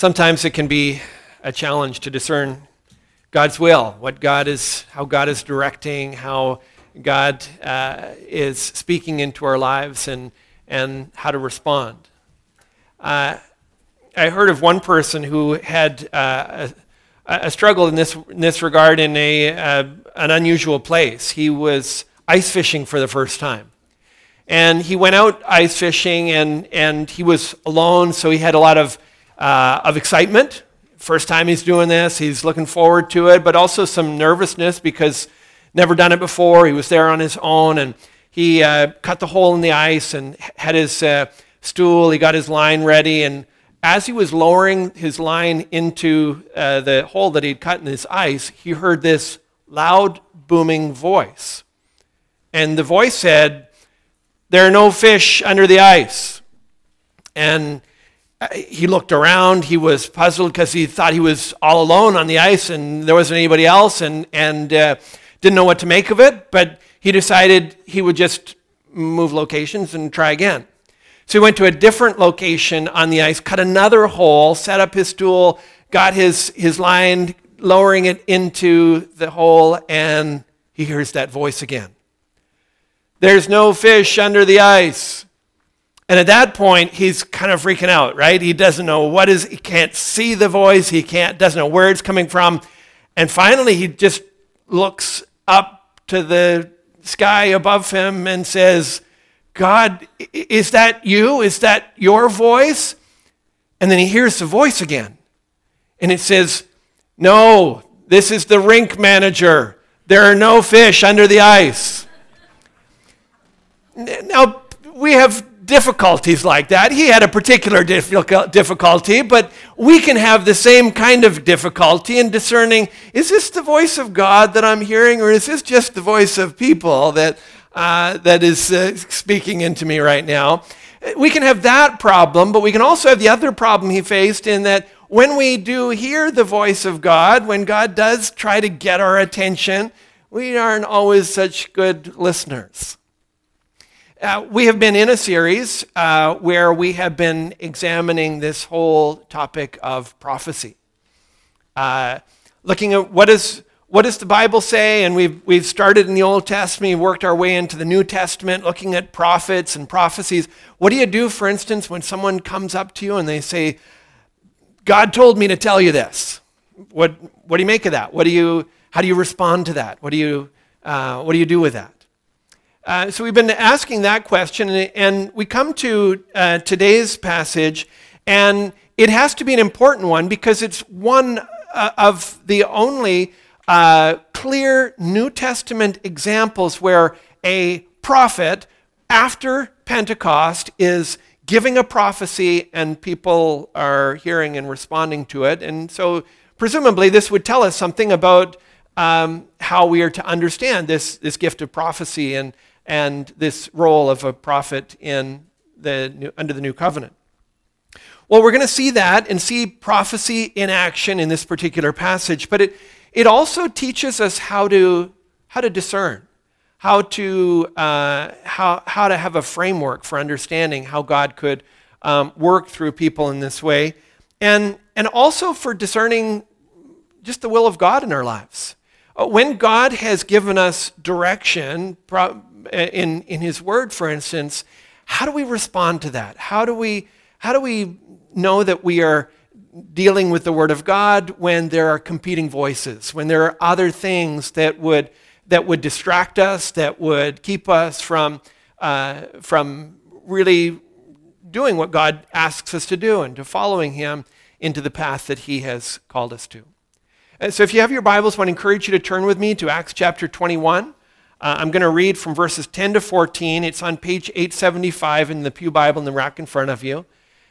Sometimes it can be a challenge to discern God's will, how God is directing, how God is speaking into our lives, and how to respond. I heard of one person who had a struggle in this regard in an unusual place. He was ice fishing for the first time. And he went out ice fishing, and he was alone, so he had a lot of excitement. First time he's doing this, he's looking forward to it, but also some nervousness because never done it before. He was there on his own, and he cut the hole in the ice and had his stool. He got his line ready, and as he was lowering his line into the hole that he'd cut in his ice, he heard this loud, booming voice. And the voice said, "There are no fish under the ice." And he looked around. He was puzzled because he thought he was all alone on the ice and there wasn't anybody else, and didn't know what to make of it, but he decided he would just move locations and try again. So he went to a different location on the ice, cut another hole, set up his stool, got his line, lowering it into the hole, and he hears that voice again. "There's no fish under the ice." And at that point, he's kind of freaking out, right? He doesn't know he can't see the voice, doesn't know where it's coming from. And finally, he just looks up to the sky above him and says, "God, is that you? Is that your voice?" And then he hears the voice again. And it says, "No, this is the rink manager. There are no fish under the ice." Now, we have difficulties like that. He had a particular difficulty, but we can have the same kind of difficulty in discerning, is this the voice of God that I'm hearing, or is this just the voice of people that is speaking into me right now? We can have that problem, but we can also have the other problem he faced, in that when we do hear the voice of God, when God does try to get our attention, we aren't always such good listeners. We have been in a series where we have been examining this whole topic of prophecy, looking at what does the Bible say, and we've started in the Old Testament, worked our way into the New Testament, looking at prophets and prophecies. What do you do, for instance, when someone comes up to you and they say, "God told me to tell you this"? What do you make of that? How do you respond to that? What do you do with that? So we've been asking that question, and we come to today's passage, and it has to be an important one because it's one of the only clear New Testament examples where a prophet, after Pentecost, is giving a prophecy and people are hearing and responding to it. And so presumably this would tell us something about how we are to understand this gift of prophecy and this role of a prophet under the new covenant. Well, we're going to see that and see prophecy in action in this particular passage, but it also teaches us how to discern, how to have a framework for understanding how God could work through people in this way, and also for discerning just the will of God in our lives. When God has given us direction in His Word, for instance, how do we respond to that? How do we know that we are dealing with the Word of God when there are competing voices, when there are other things that would distract us, that would keep us from really doing what God asks us to do and to following Him into the path that He has called us to? And so if you have your Bibles, I want to encourage you to turn with me to Acts chapter 21. I'm going to read from verses 10 to 14. It's on page 875 in the Pew Bible in the rack in front of you.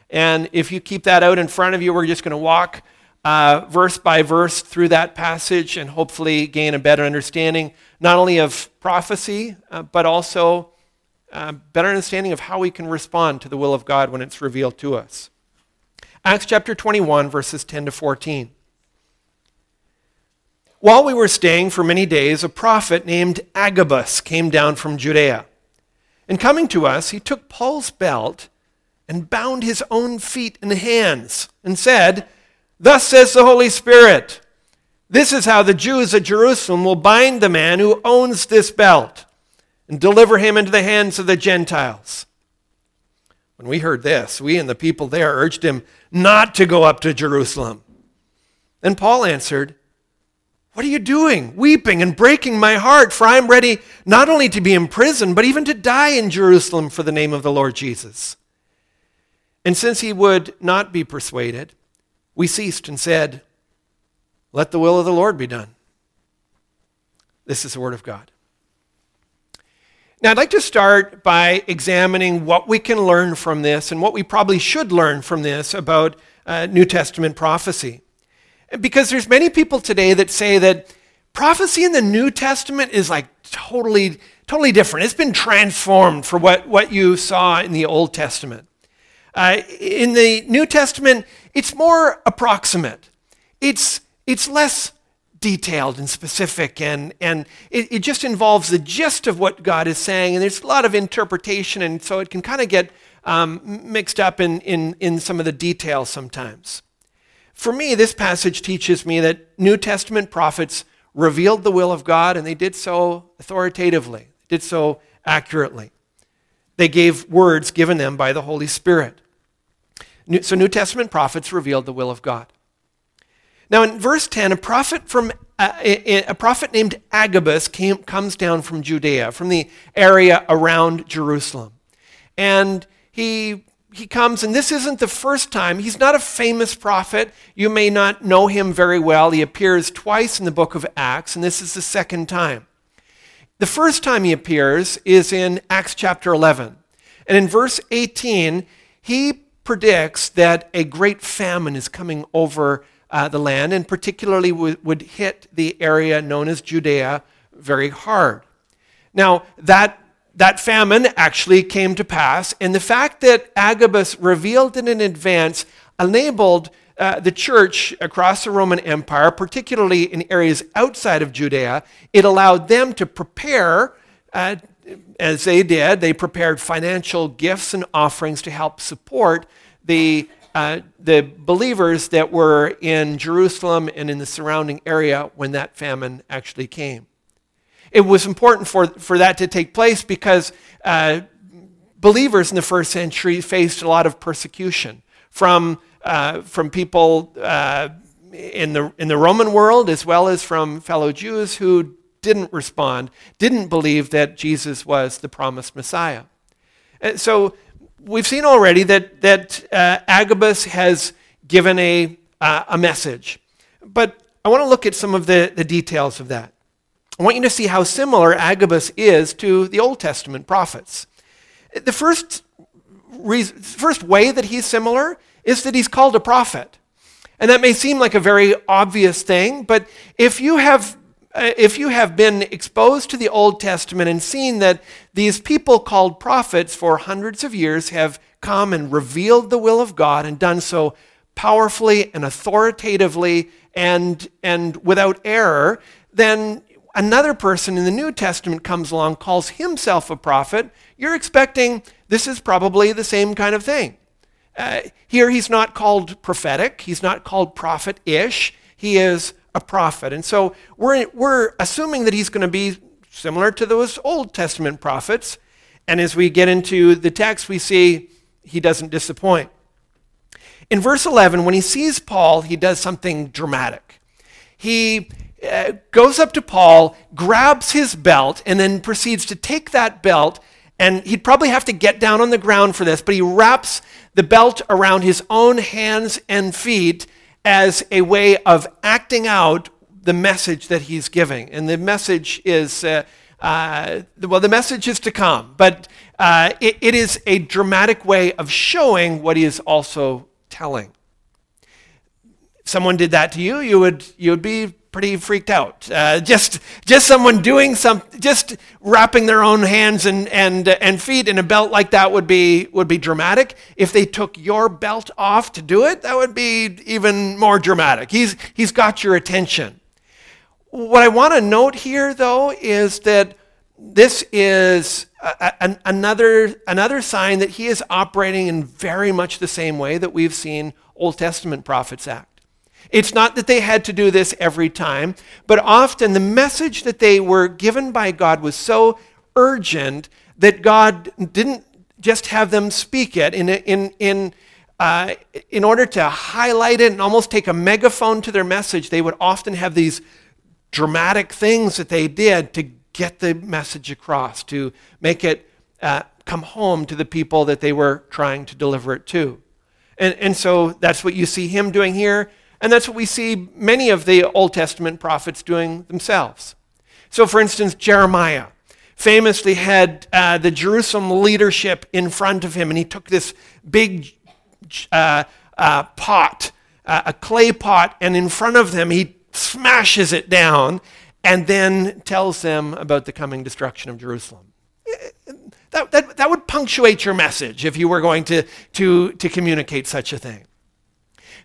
And if you keep that out in front of you, we're just going to walk verse by verse through that passage and hopefully gain a better understanding, not only of prophecy, but also a better understanding of how we can respond to the will of God when it's revealed to us. Acts chapter 21, verses 10 to 14. While we were staying for many days, a prophet named Agabus came down from Judea. And coming to us, he took Paul's belt and bound his own feet and hands and said, Thus says the Holy Spirit, this is how the Jews at Jerusalem will bind the man who owns this belt and deliver him into the hands of the Gentiles. When we heard this, we and the people there urged him not to go up to Jerusalem. Then Paul answered, what are you doing, weeping and breaking my heart? For I am ready not only to be imprisoned, but even to die in Jerusalem for the name of the Lord Jesus. And since he would not be persuaded, we ceased and said, let the will of the Lord be done. This is the word of God. Now, I'd like to start by examining what we can learn from this and what we probably should learn from this about New Testament prophecy. Because there's many people today that say that prophecy in the New Testament is like totally different. It's been transformed from what you saw in the Old Testament. In the New Testament, it's more approximate. It's less detailed and specific, and it just involves the gist of what God is saying, and there's a lot of interpretation, and so it can kind of get mixed up in some of the details sometimes. For me, this passage teaches me that New Testament prophets revealed the will of God, and they did so authoritatively, did so accurately. They gave words given them by the Holy Spirit. So New Testament prophets revealed the will of God. Now in verse 10, a prophet named Agabus comes down from Judea, from the area around Jerusalem. And he comes, and this isn't the first time. He's not a famous prophet. You may not know him very well. He appears twice in the book of Acts, and this is the second time. The first time he appears is in Acts chapter 11. And in verse 18, he predicts that a great famine is coming over the land, and particularly would hit the area known as Judea very hard. Now, that famine actually came to pass, and the fact that Agabus revealed it in advance enabled the church across the Roman Empire, particularly in areas outside of Judea. It allowed them to prepare, as they did. They prepared financial gifts and offerings to help support the believers that were in Jerusalem and in the surrounding area when that famine actually came. It was important for that to take place because believers in the first century faced a lot of persecution from people in the Roman world, as well as from fellow Jews who didn't respond, didn't believe that Jesus was the promised Messiah. And so we've seen already that Agabus has given a message, but I want to look at some of the details of that. I want you to see how similar Agabus is to the Old Testament prophets. The first way that he's similar is that he's called a prophet. And that may seem like a very obvious thing, but if you have been exposed to the Old Testament and seen that these people called prophets for hundreds of years have come and revealed the will of God and done so powerfully and authoritatively and without error, then another person in the New Testament comes along, calls himself a prophet. You're expecting this is probably the same kind of thing. Here he's not called prophetic. He's not called prophet-ish. He is a prophet. And so we're assuming that he's going to be similar to those Old Testament prophets. And as we get into the text, we see he doesn't disappoint. In verse 11, when he sees Paul, he does something dramatic. He goes up to Paul, grabs his belt, and then proceeds to take that belt, and he'd probably have to get down on the ground for this, but he wraps the belt around his own hands and feet as a way of acting out the message that he's giving. And the message is, the message is to come, but it is a dramatic way of showing what he is also telling. If someone did that to you, you would be pretty freaked out. Just someone doing just wrapping their own hands and feet in a belt like that would be dramatic. If they took your belt off to do it, that would be even more dramatic. He's got your attention. What I want to note here, though, is that this is another sign that he is operating in very much the same way that we've seen Old Testament prophets act. It's not that they had to do this every time, but often the message that they were given by God was so urgent that God didn't just have them speak it in order to highlight it and almost take a megaphone to their message. They would often have these dramatic things that they did to get the message across, to make it come home to the people that they were trying to deliver it to. And so that's what you see him doing here, and that's what we see many of the Old Testament prophets doing themselves. So for instance, Jeremiah famously had the Jerusalem leadership in front of him, and he took this big pot, a clay pot, and in front of them he smashes it down and then tells them about the coming destruction of Jerusalem. That would punctuate your message if you were going to communicate such a thing.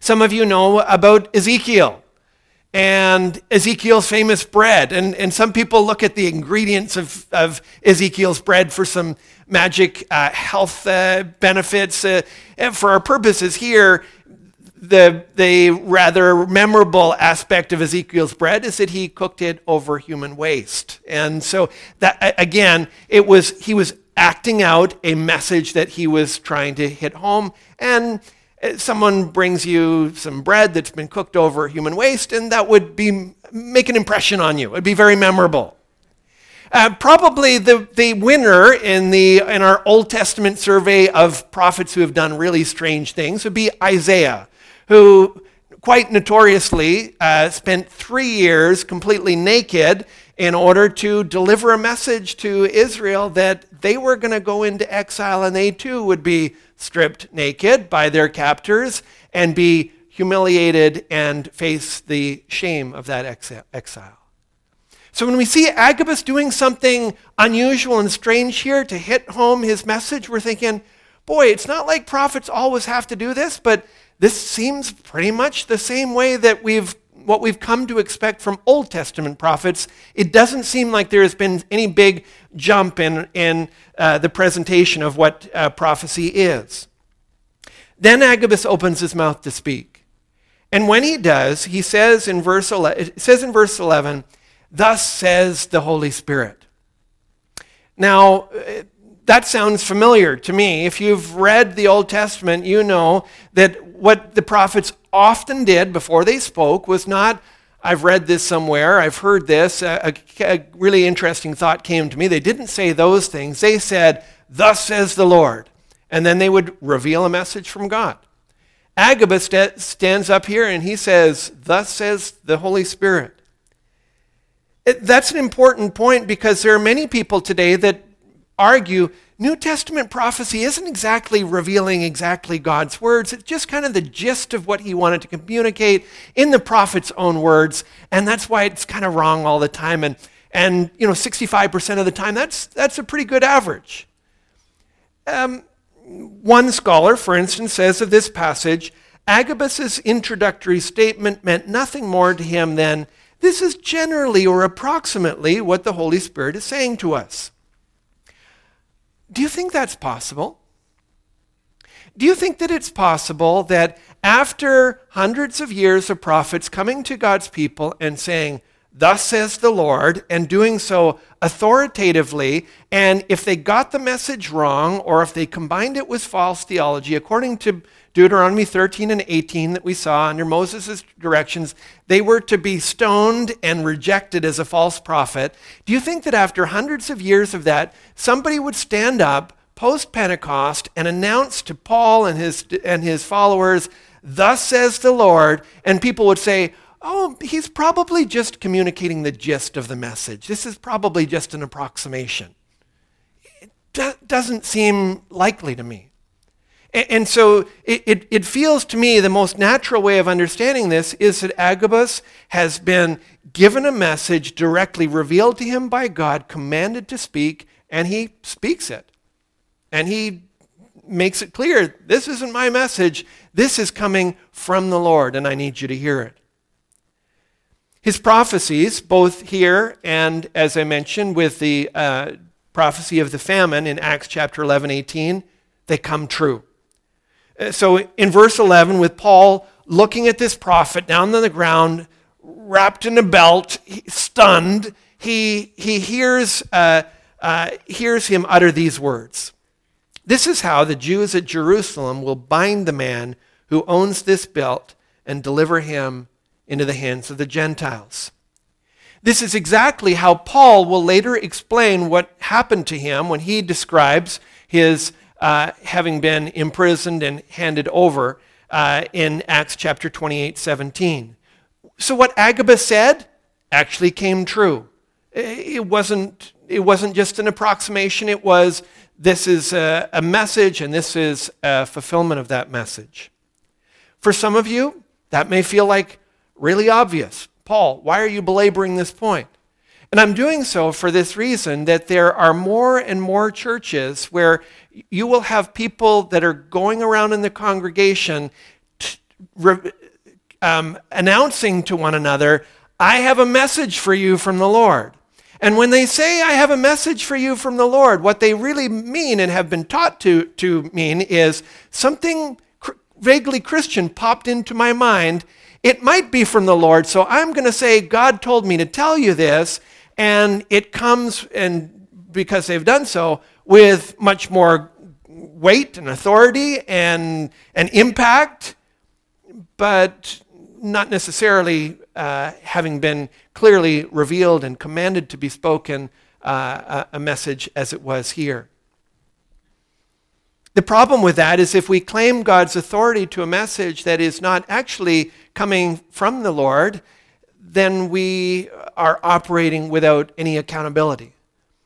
Some of you know about Ezekiel and Ezekiel's famous bread. And some people look at the ingredients of Ezekiel's bread for some magic health benefits. And for our purposes here, the rather memorable aspect of Ezekiel's bread is that he cooked it over human waste. And so that, again, he was acting out a message that he was trying to hit home. And someone brings you some bread that's been cooked over human waste, and that would make an impression on you. It'd be very memorable. Probably the winner in our Old Testament survey of prophets who have done really strange things would be Isaiah, who quite notoriously spent 3 years completely naked in order to deliver a message to Israel that they were going to go into exile and they too would be stripped naked by their captors and be humiliated and face the shame of that exile. So when we see Agabus doing something unusual and strange here to hit home his message, we're thinking, boy, it's not like prophets always have to do this, but this seems pretty much the same way that what we've come to expect from Old Testament prophets. It doesn't seem like there has been any big jump in the presentation of what prophecy is. Then Agabus opens his mouth to speak. And when he does, he says in verse 11, "Thus says the Holy Spirit." Now, that sounds familiar to me. If you've read the Old Testament, you know that what the prophets often did before they spoke was not, I've read this somewhere, I've heard this, a really interesting thought came to me. They didn't say those things. They said, "Thus says the Lord." And then they would reveal a message from God. Agabus stands up here and he says, "Thus says the Holy Spirit." That's an important point because there are many people today that argue New Testament prophecy isn't exactly revealing exactly God's words. It's just kind of the gist of what he wanted to communicate in the prophet's own words, and that's why it's kind of wrong all the time. And you know, 65% of the time, that's a pretty good average. One scholar, for instance, says of this passage, Agabus's introductory statement meant nothing more to him than, "This is generally or approximately what the Holy Spirit is saying to us." Do you think that's possible? Do you think that it's possible that after hundreds of years of prophets coming to God's people and saying, "Thus says the Lord," and doing so authoritatively, and if they got the message wrong or if they combined it with false theology, according to Deuteronomy 13 and 18 that we saw under Moses' directions, they were to be stoned and rejected as a false prophet. Do you think that after hundreds of years of that, somebody would stand up post-Pentecost and announce to Paul and his followers, "Thus says the Lord," and people would say, "Oh, he's probably just communicating the gist of the message. This is probably just an approximation"? It doesn't seem likely to me. And so it feels to me the most natural way of understanding this is that Agabus has been given a message directly revealed to him by God, commanded to speak, and he speaks it. And he makes it clear, this isn't my message, this is coming from the Lord, and I need you to hear it. His prophecies, both here and, as I mentioned, with the prophecy of the famine in Acts chapter 11, 18, they come true. So in verse 11, with Paul looking at this prophet down on the ground, wrapped in a belt, stunned, he hears him utter these words. This is how the Jews at Jerusalem will bind the man who owns this belt and deliver him into the hands of the Gentiles. This is exactly how Paul will later explain what happened to him when he describes his having been imprisoned and handed over in Acts chapter 28:17. So what Agabus said actually came true. It wasn't just an approximation. It was, this is a message, and this is a fulfillment of that message. For some of you, that may feel like really obvious. Paul, why are you belaboring this point? And I'm doing so for this reason, that there are more and more churches where you will have people that are going around in the congregation announcing to one another, I have a message for you from the Lord. And when they say, I have a message for you from the Lord, what they really mean and have been taught to mean is something vaguely Christian popped into my mind. It might be from the Lord, so I'm going to say, God told me to tell you this, and it comes, and because they've done so, with much more weight and authority and an impact, but not necessarily having been clearly revealed and commanded to be spoken a message as it was here. The problem with that is if we claim God's authority to a message that is not actually coming from the Lord, then we are operating without any accountability.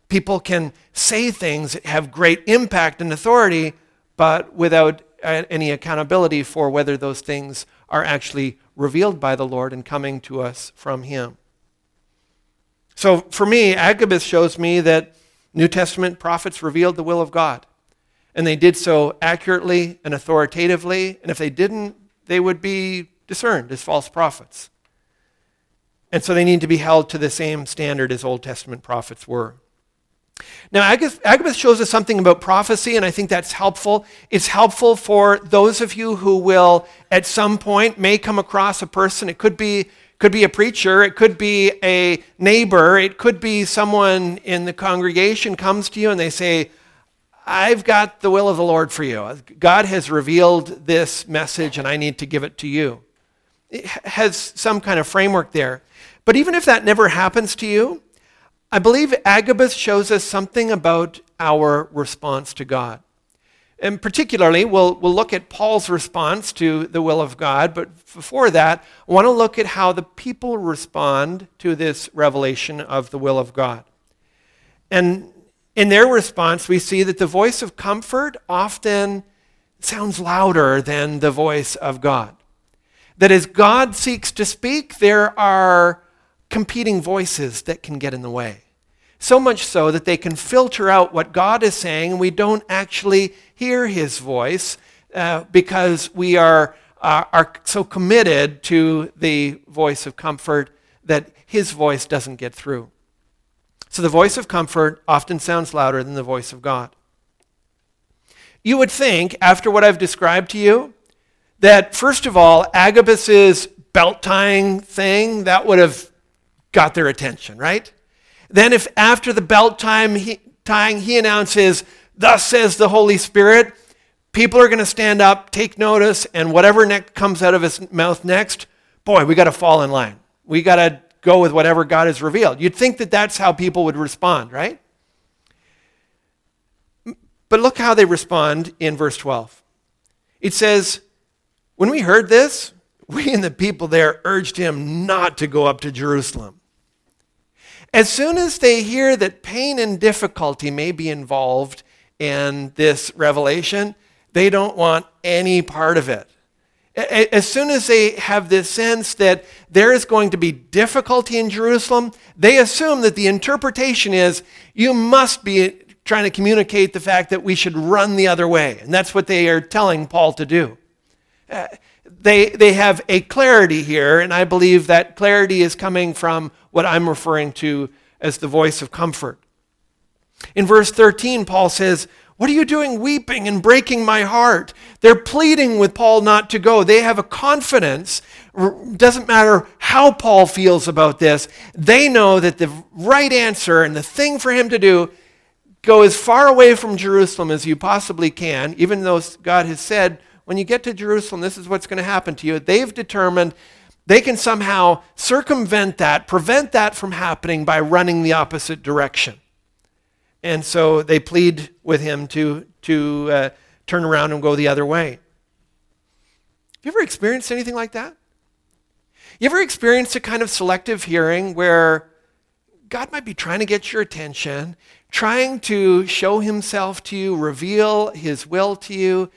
People can say things that have great impact and authority, but without any accountability for whether those things are actually revealed by the Lord and coming to us from him. So for me, Agabus shows me that New Testament prophets revealed the will of God. And they did so accurately and authoritatively. And if they didn't, they would be discerned as false prophets. And so they need to be held to the same standard as Old Testament prophets were. Now, Agabus shows us something about prophecy, and I think that's helpful. It's helpful for those of you who will, at some point, may come across a person. It could be a preacher. It could be a neighbor. It could be someone in the congregation comes to you and they say, I've got the will of the Lord for you. God has revealed this message, and I need to give it to you. It has some kind of framework there. But even if that never happens to you, I believe Agabus shows us something about our response to God. And particularly, we'll look at Paul's response to the will of God, but before that, I want to look at how the people respond to this revelation of the will of God. And in their response, we see that the voice of comfort often sounds louder than the voice of God. That as God seeks to speak, there are competing voices that can get in the way. So much so that they can filter out what God is saying, and we don't actually hear his voice because we are so committed to the voice of comfort that his voice doesn't get through. So the voice of comfort often sounds louder than the voice of God. You would think, after what I've described to you, that first of all, Agabus's belt-tying thing, that would have got their attention, right? Then if after the belt tying he announces, thus says the Holy Spirit, people are going to stand up, take notice, and whatever comes out of his mouth next, boy, we got to fall in line. We got to go with whatever God has revealed. You'd think that that's how people would respond, right? But look how they respond in verse 12. It says, when we heard this, we and the people there urged him not to go up to Jerusalem. As soon as they hear that pain and difficulty may be involved in this revelation, they don't want any part of it. As soon as they have this sense that there is going to be difficulty in Jerusalem, they assume that the interpretation is, you must be trying to communicate the fact that we should run the other way. And that's what they are telling Paul to do. They have a clarity here, and I believe that clarity is coming from what I'm referring to as the voice of comfort. In verse 13, Paul says, What are you doing weeping and breaking my heart? They're pleading with Paul not to go. They have a confidence. Doesn't matter how Paul feels about this. They know that the right answer and the thing for him to do, go as far away from Jerusalem as you possibly can, even though God has said, when you get to Jerusalem, this is what's going to happen to you. They've determined they can somehow circumvent that, prevent that from happening by running the opposite direction. And so they plead with him to turn around and go the other way. Have you ever experienced anything like that? You ever experienced a kind of selective hearing where God might be trying to get your attention, trying to show himself to you, reveal his will to you,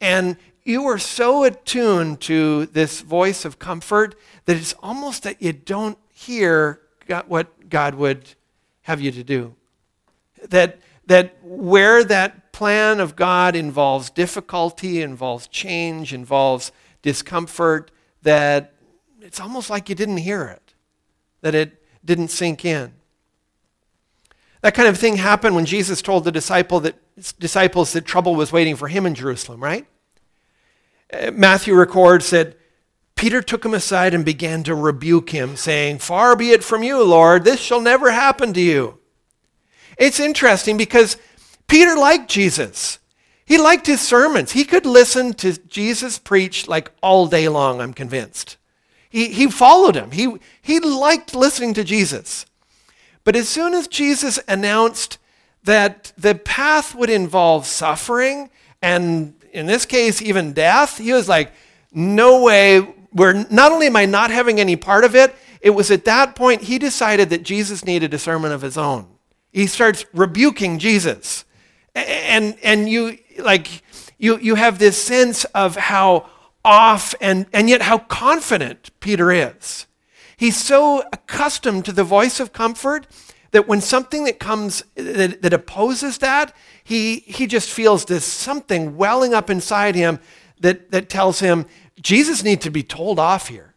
and you are so attuned to this voice of comfort that it's almost that you don't hear what God would have you to do. That where that plan of God involves difficulty, involves change, involves discomfort, that it's almost like you didn't hear it, that it didn't sink in. That kind of thing happened when Jesus told the disciples that trouble was waiting for him in Jerusalem, right? Matthew records that Peter took him aside and began to rebuke him, saying, "Far be it from you, Lord, this shall never happen to you." It's interesting because Peter liked Jesus. He liked his sermons. He could listen to Jesus preach like all day long, I'm convinced. He followed him. He liked listening to Jesus. But as soon as Jesus announced that the path would involve suffering and in this case, even death, he was like, no way. Not only am I not having any part of it, it was at that point he decided that Jesus needed a sermon of his own. He starts rebuking Jesus. And you have this sense of how off and yet how confident Peter is. He's so accustomed to the voice of comfort that when something that comes that opposes that, he just feels this something welling up inside him that tells him, Jesus needs to be told off here.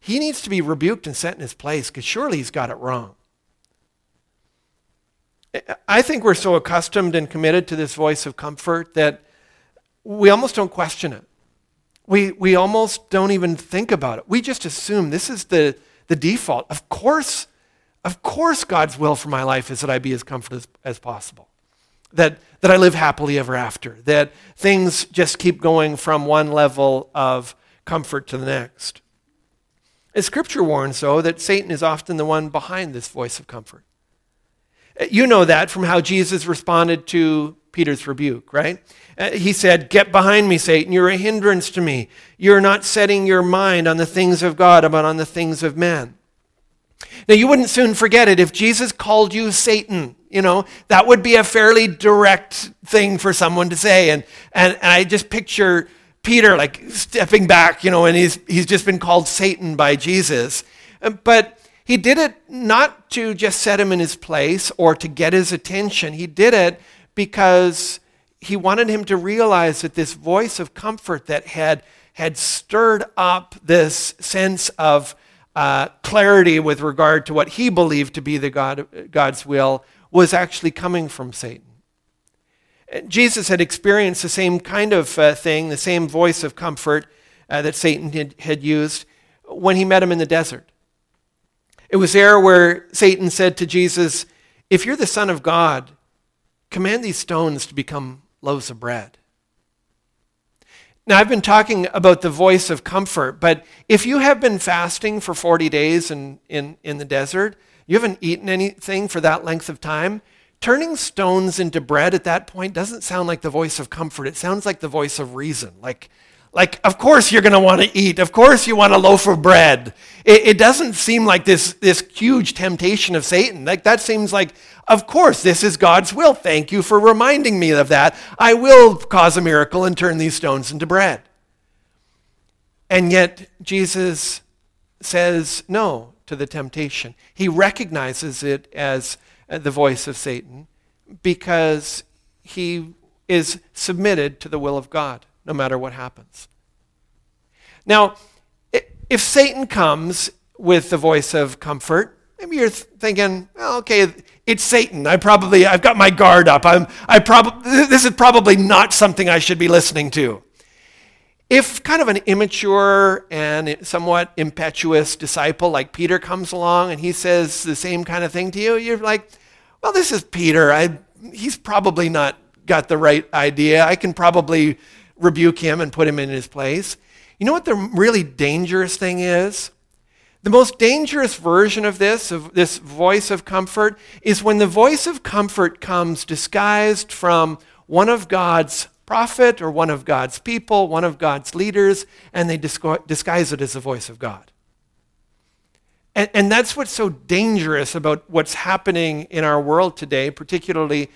He needs to be rebuked and set in his place because surely he's got it wrong. I think we're so accustomed and committed to this voice of comfort that we almost don't question it. We almost don't even think about it. We just assume this is the default. Of course, God's will for my life is that I be as comfortable as possible, that I live happily ever after, that things just keep going from one level of comfort to the next. As Scripture warns, though, that Satan is often the one behind this voice of comfort. You know that from how Jesus responded to Peter's rebuke, right? He said, "Get behind me, Satan. You're a hindrance to me. You're not setting your mind on the things of God, but on the things of man." Now, you wouldn't soon forget it if Jesus called you Satan. You know, that would be a fairly direct thing for someone to say. And I just picture Peter like stepping back, you know, and he's just been called Satan by Jesus. But he did it not to just set him in his place or to get his attention. He did it because he wanted him to realize that this voice of comfort that had stirred up this sense of clarity with regard to what he believed to be the God's will was actually coming from Satan. Jesus had experienced the same kind of thing, the same voice of comfort that Satan had used when he met him in the desert. It was there where Satan said to Jesus, "If you're the Son of God, command these stones to become loaves of bread." Now, I've been talking about the voice of comfort, but if you have been fasting for 40 days in the desert, you haven't eaten anything for that length of time, turning stones into bread at that point doesn't sound like the voice of comfort. It sounds like the voice of reason. Like of course you're going to want to eat. Of course you want a loaf of bread. It doesn't seem like this huge temptation of Satan. Like that seems like, of course, this is God's will. Thank you for reminding me of that. I will cause a miracle and turn these stones into bread. And yet Jesus says no to the temptation. He recognizes it as the voice of Satan because he is submitted to the will of God, no matter what happens. Now, if Satan comes with the voice of comfort, Maybe you're thinking, oh, okay, it's Satan. I've got my guard up. This is probably not something I should be listening to. If kind of an immature and somewhat impetuous disciple like Peter comes along and he says the same kind of thing to you, you're like, well, this is Peter. He's probably not got the right idea. I can probably rebuke him and put him in his place. You know what the really dangerous thing is? The most dangerous version of this voice of comfort, is when the voice of comfort comes disguised from one of God's prophet or one of God's people, one of God's leaders, and they disguise it as the voice of God. And that's what's so dangerous about what's happening in our world today, particularly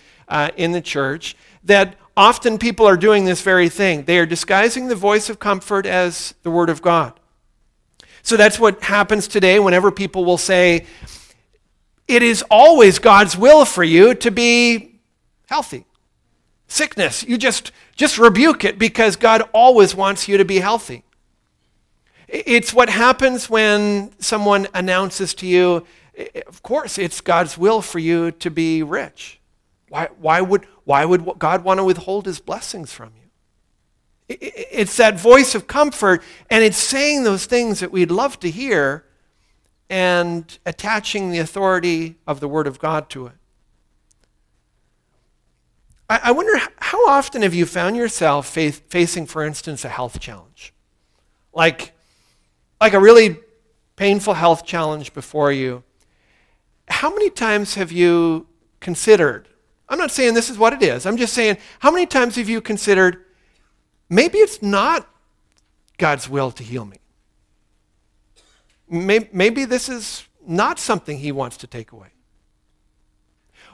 in the church, that often people are doing this very thing. They are disguising the voice of comfort as the Word of God. So that's what happens today whenever people will say, it is always God's will for you to be healthy. Sickness, you just rebuke it because God always wants you to be healthy. It's what happens when someone announces to you, of course, it's God's will for you to be rich. Why would God want to withhold his blessings from you? It's that voice of comfort, and it's saying those things that we'd love to hear and attaching the authority of the Word of God to it. I wonder, how often have you found yourself facing, for instance, a health challenge? Like a really painful health challenge before you. How many times have you considered, I'm not saying this is what it is, I'm just saying, how many times have you considered, maybe it's not God's will to heal me. Maybe this is not something he wants to take away.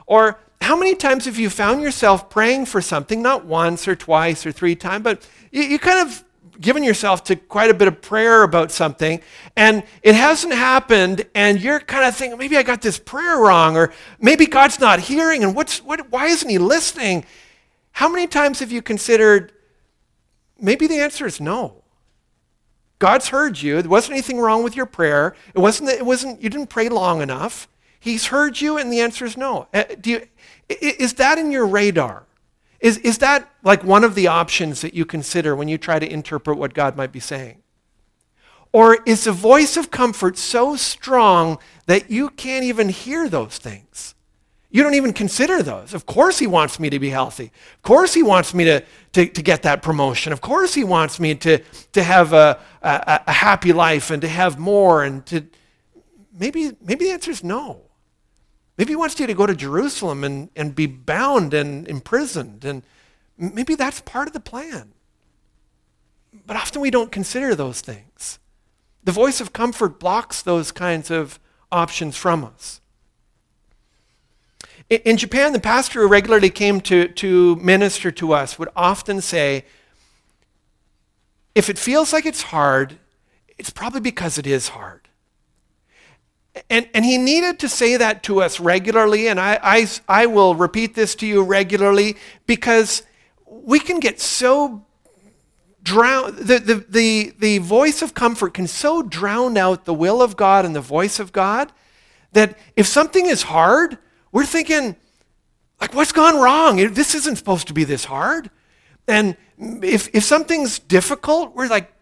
Or how many times have you found yourself praying for something, not once or twice or three times, but you kind of given yourself to quite a bit of prayer about something, and it hasn't happened, and you're kind of thinking, maybe I got this prayer wrong, or maybe God's not hearing, and why isn't he listening? How many times have you considered, maybe the answer is no. God's heard you. There wasn't anything wrong with your prayer. It wasn't you didn't pray long enough. He's heard you, and the answer is no. Is that in your radar? Is that like one of the options that you consider when you try to interpret what God might be saying? Or is the voice of comfort so strong that you can't even hear those things? You don't even consider those. Of course he wants me to be healthy. Of course he wants me to get that promotion. Of course he wants me to have a happy life and to have more. And to maybe the answer is no. Maybe he wants you to go to Jerusalem and be bound and imprisoned, and maybe that's part of the plan. But often we don't consider those things. The voice of comfort blocks those kinds of options from us. In Japan, the pastor who regularly came to minister to us would often say, if it feels like it's hard, it's probably because it is hard. And he needed to say that to us regularly, and I will repeat this to you regularly, because we can get so drowned, the voice of comfort can so drown out the will of God and the voice of God, that if something is hard, we're thinking, like, what's gone wrong? This isn't supposed to be this hard. And if something's difficult, we're like,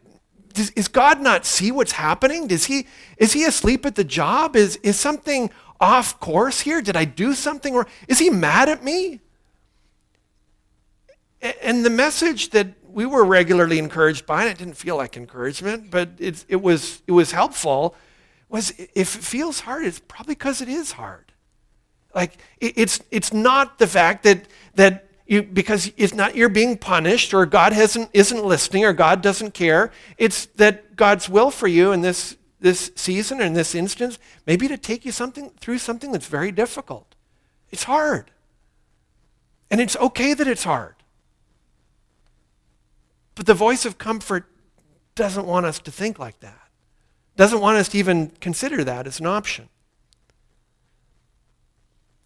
is God not see what's happening? Is he asleep at the job? Is something off course here? Did I do something wrong? Is he mad at me? And the message that we were regularly encouraged by, and it didn't feel like encouragement, but it was helpful, was if it feels hard, it's probably because it is hard. Like it's not the fact that you, because it's not you're being punished, or God isn't listening, or God doesn't care. It's that God's will for you in this season, or in this instance, maybe to take you through something that's very difficult. It's hard. And it's okay that it's hard. But the voice of comfort doesn't want us to think like that. Doesn't want us to even consider that as an option.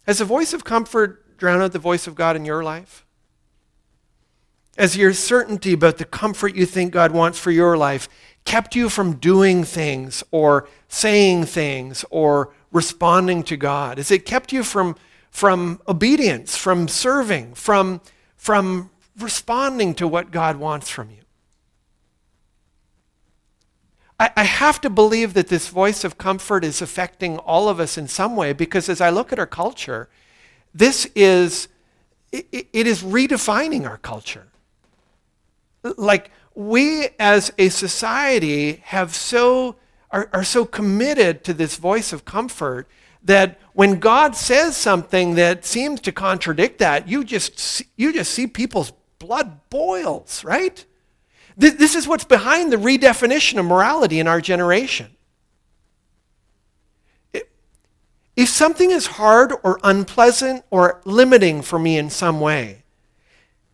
As a voice of comfort, drown out the voice of God in your life? As your certainty about the comfort you think God wants for your life kept you from doing things or saying things or responding to God? Has it kept you from obedience, from serving, from responding to what God wants from you? I have to believe that this voice of comfort is affecting all of us in some way, because as I look at our culture, it is redefining our culture. Like, we as a society are so committed to this voice of comfort that when God says something that seems to contradict that, you just see people's blood boils, right? This is what's behind the redefinition of morality in our generation. If something is hard or unpleasant or limiting for me in some way,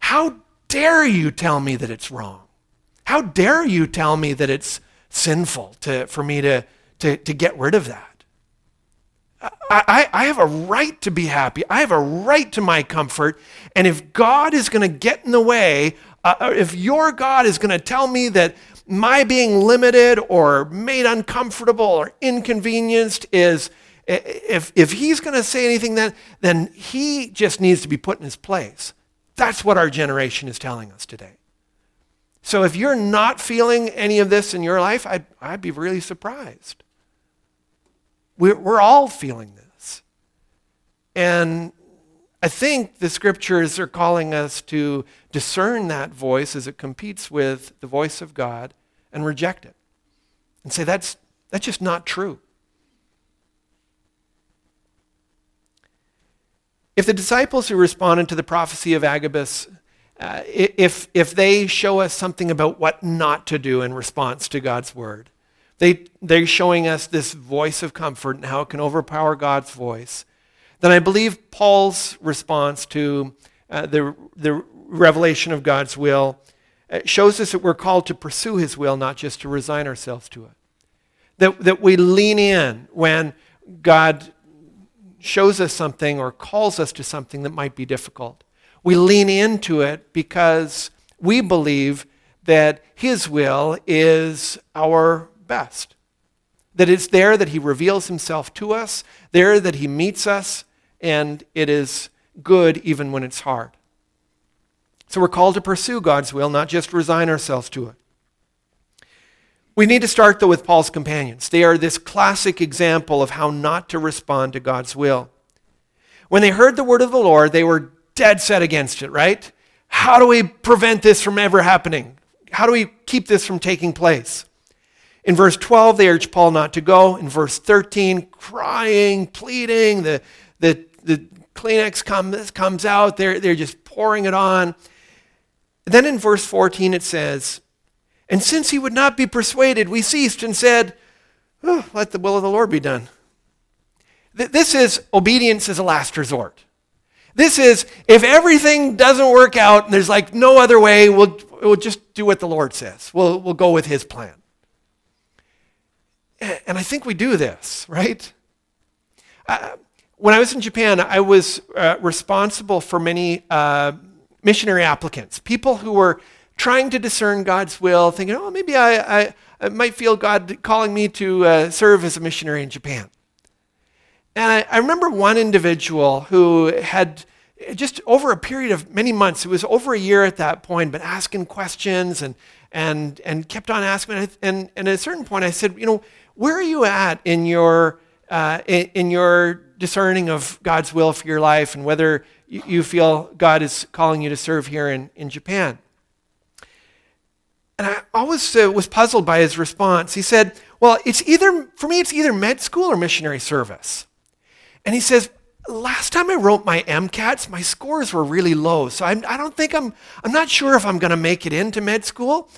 how dare you tell me that it's wrong? How dare you tell me that it's sinful for me to get rid of that? I have a right to be happy. I have a right to my comfort. And if God is going to get in the way, if your God is going to tell me that my being limited or made uncomfortable or inconvenienced is, if he's going to say anything, then he just needs to be put in his place. That's what our generation is telling us today. So if you're not feeling any of this in your life, I'd be really surprised. We're all feeling this. And I think the scriptures are calling us to discern that voice as it competes with the voice of God and reject it. And say, that's just not true. If the disciples who responded to the prophecy of Agabus, if they show us something about what not to do in response to God's word, they're showing us this voice of comfort and how it can overpower God's voice, then I believe Paul's response to the revelation of God's will shows us that we're called to pursue his will, not just to resign ourselves to it. That we lean in when God shows us something or calls us to something that might be difficult. We lean into it because we believe that his will is our best. That it's there that he reveals himself to us, there that he meets us, and it is good even when it's hard. So we're called to pursue God's will, not just resign ourselves to it. We need to start, though, with Paul's companions. They are this classic example of how not to respond to God's will. When they heard the word of the Lord, they were dead set against it, right? How do we prevent this from ever happening? How do we keep this from taking place? In verse 12, they urge Paul not to go. In verse 13, crying, pleading, the Kleenex comes out. They're just pouring it on. Then in verse 14, it says, "And since he would not be persuaded, we ceased and said, oh, let the will of the Lord be done." This is obedience as a last resort. This is, if everything doesn't work out and there's like no other way, we'll just do what the Lord says. We'll go with his plan. And I think we do this, right? When I was in Japan, I was responsible for many missionary applicants, people who were trying to discern God's will, thinking, oh, maybe I might feel God calling me to serve as a missionary in Japan. And I remember one individual who had, just over a period of many months, it was over a year at that point, but asking questions and kept on asking. And at a certain point I said, where are you at in your discerning of God's will for your life and whether you feel God is calling you to serve here in Japan? And I always was puzzled by his response. He said, well, it's either med school or missionary service. And he says, last time I wrote my MCATs, my scores were really low. So I'm not sure if I'm going to make it into med school,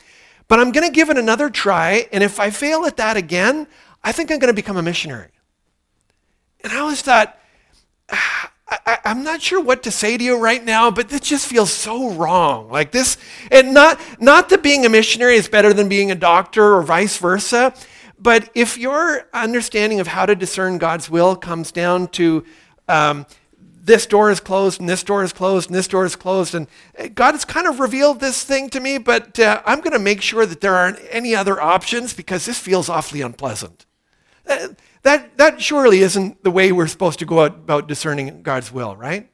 but I'm going to give it another try. And if I fail at that again, I think I'm going to become a missionary. And I always thought, I'm not sure what to say to you right now, but this just feels so wrong. Like this, and not that being a missionary is better than being a doctor or vice versa, but if your understanding of how to discern God's will comes down to this door is closed, and this door is closed, and this door is closed, and God has kind of revealed this thing to me, but I'm going to make sure that there aren't any other options because this feels awfully unpleasant. That surely isn't the way we're supposed to go about discerning God's will, right?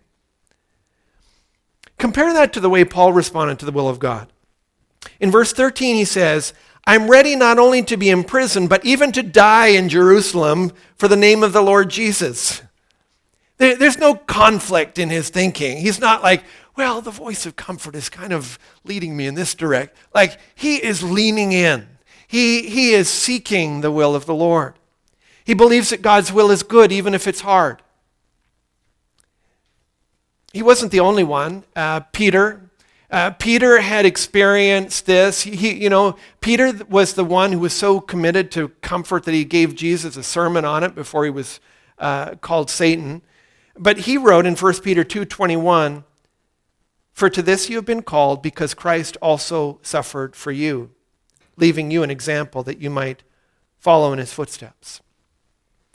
Compare that to the way Paul responded to the will of God. In verse 13, he says, I'm ready not only to be imprisoned, but even to die in Jerusalem for the name of the Lord Jesus. There's no conflict in his thinking. He's not like, well, the voice of comfort is kind of leading me in this direct. Like, he is leaning in. He is seeking the will of the Lord. He believes that God's will is good, even if it's hard. He wasn't the only one. Peter had experienced this. Peter was the one who was so committed to comfort that he gave Jesus a sermon on it before he was called Satan. But he wrote in 1 Peter 2:21, for to this you have been called, because Christ also suffered for you, leaving you an example that you might follow in his footsteps.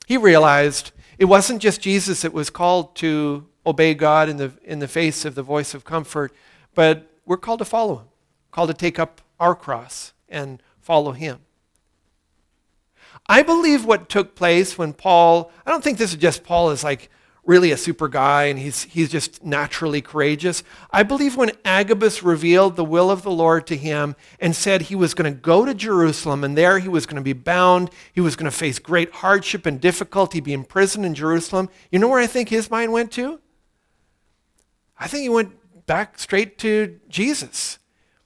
He realized it wasn't just Jesus that was called to obey God in the face of the voice of comfort, but we're called to follow him, called to take up our cross and follow him. I believe what took place when Paul, I don't think this is just Paul is like really a super guy and he's just naturally courageous. I believe when Agabus revealed the will of the Lord to him and said he was going to go to Jerusalem and there he was going to be bound, he was going to face great hardship and difficulty, be imprisoned in Jerusalem. You know where I think his mind went to? I think he went back straight to Jesus,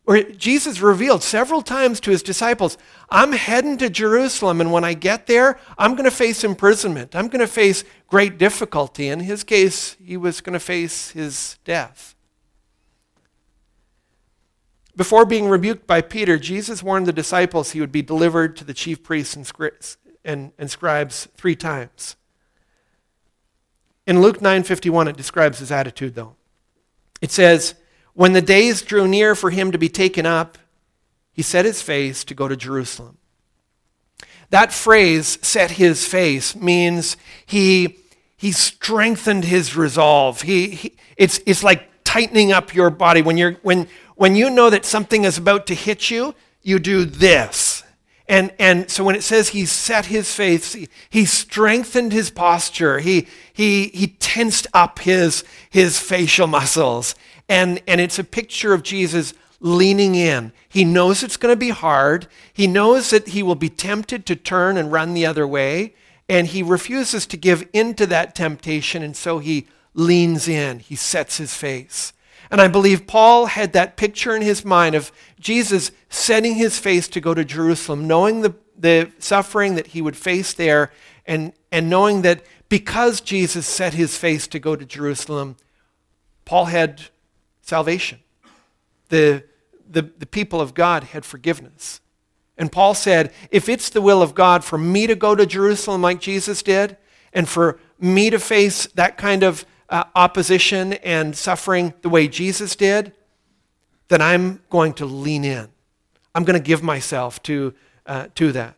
where Jesus revealed several times to his disciples, I'm heading to Jerusalem, and when I get there, I'm going to face imprisonment. I'm going to face great difficulty. In his case, he was going to face his death. Before being rebuked by Peter, Jesus warned the disciples he would be delivered to the chief priests and scribes 3 times. In Luke 9:51, it describes his attitude, though. It says, when the days drew near for him to be taken up, he set his face to go to Jerusalem. That phrase, set his face, means he strengthened his resolve. It's like tightening up your body. When you know that something is about to hit you, you do this. And so when it says he set his face, he strengthened his posture. He tensed up his facial muscles. And it's a picture of Jesus leaning in. He knows it's going to be hard. He knows that he will be tempted to turn and run the other way. And he refuses to give into that temptation. And so he leans in. He sets his face. And I believe Paul had that picture in his mind of Jesus setting his face to go to Jerusalem, knowing the suffering that he would face there, and knowing that because Jesus set his face to go to Jerusalem, Paul had salvation. The people of God had forgiveness. And Paul said, if it's the will of God for me to go to Jerusalem like Jesus did, and for me to face that kind of opposition and suffering the way Jesus did, then I'm going to lean in. I'm going to give myself to that.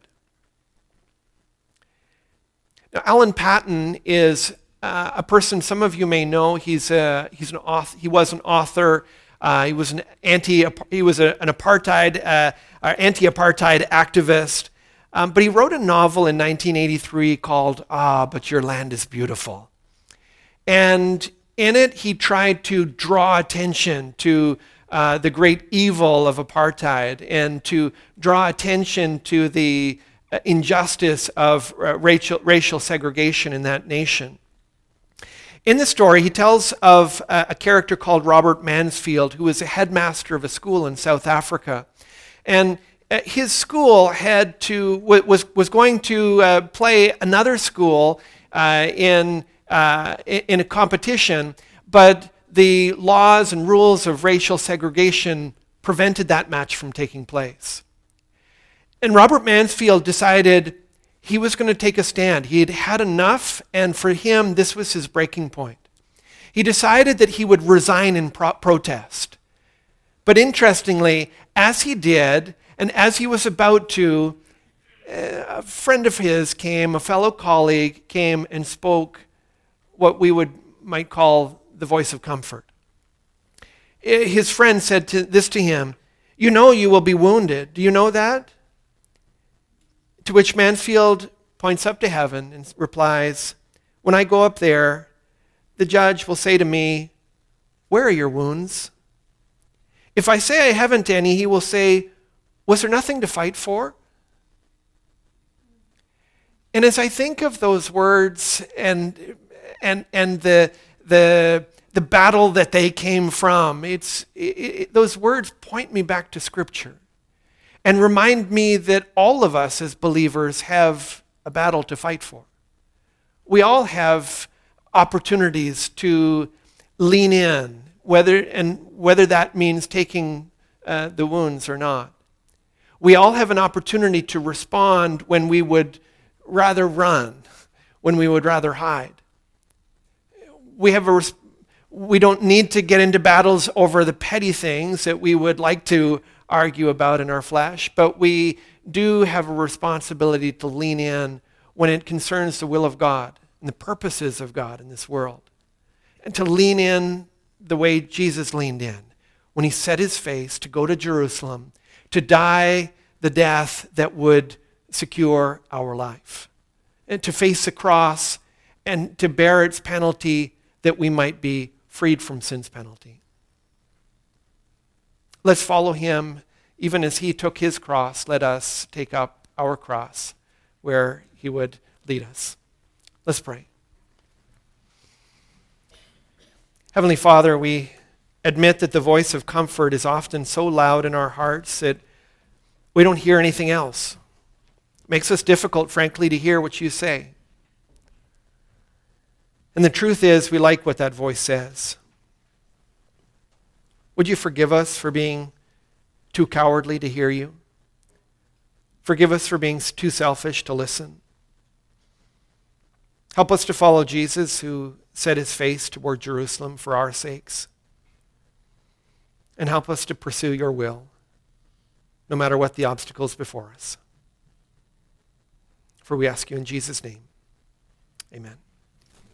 Now, Alan Patton is a person some of you may know. He was an author. He was an anti-apartheid activist. But he wrote a novel in 1983 called Ah, But Your Land is Beautiful. And in it, he tried to draw attention to the great evil of apartheid and to draw attention to the injustice of racial segregation in that nation. In the story, he tells of a character called Robert Mansfield, who was a headmaster of a school in South Africa. And his school was going to play another school in a competition, but the laws and rules of racial segregation prevented that match from taking place. And Robert Mansfield decided he was going to take a stand. He had had enough, and for him, this was his breaking point. He decided that he would resign in protest. But interestingly, as he did, and as he was about to, a friend of his came, a fellow colleague came and spoke what we might call the voice of comfort. His friend said this to him, you know you will be wounded. Do you know that? To which Mansfield points up to heaven and replies, "When I go up there, the judge will say to me, 'Where are your wounds?' If I say I haven't any, he will say, 'Was there nothing to fight for?'" And as I think of those words and the battle that they came from, those words point me back to Scripture and remind me that all of us as believers have a battle to fight for. We all have opportunities to lean in, whether that means taking the wounds or not. We all have an opportunity to respond when we would rather run, when we would rather hide. We don't need to get into battles over the petty things that we would like to argue about in our flesh, but we do have a responsibility to lean in when it concerns the will of God and the purposes of God in this world, and to lean in the way Jesus leaned in when he set his face to go to Jerusalem to die the death that would secure our life, and to face the cross and to bear its penalty that we might be freed from sin's penalty. Let's follow him. Even as he took his cross, let us take up our cross where he would lead us. Let's pray. Heavenly Father, we admit that the voice of comfort is often so loud in our hearts that we don't hear anything else. It makes us difficult, frankly, to hear what you say. And the truth is, we like what that voice says. Would you forgive us for being too cowardly to hear you? Forgive us for being too selfish to listen. Help us to follow Jesus, who set his face toward Jerusalem for our sakes. And help us to pursue your will, no matter what the obstacles before us. For we ask you in Jesus' name. Amen.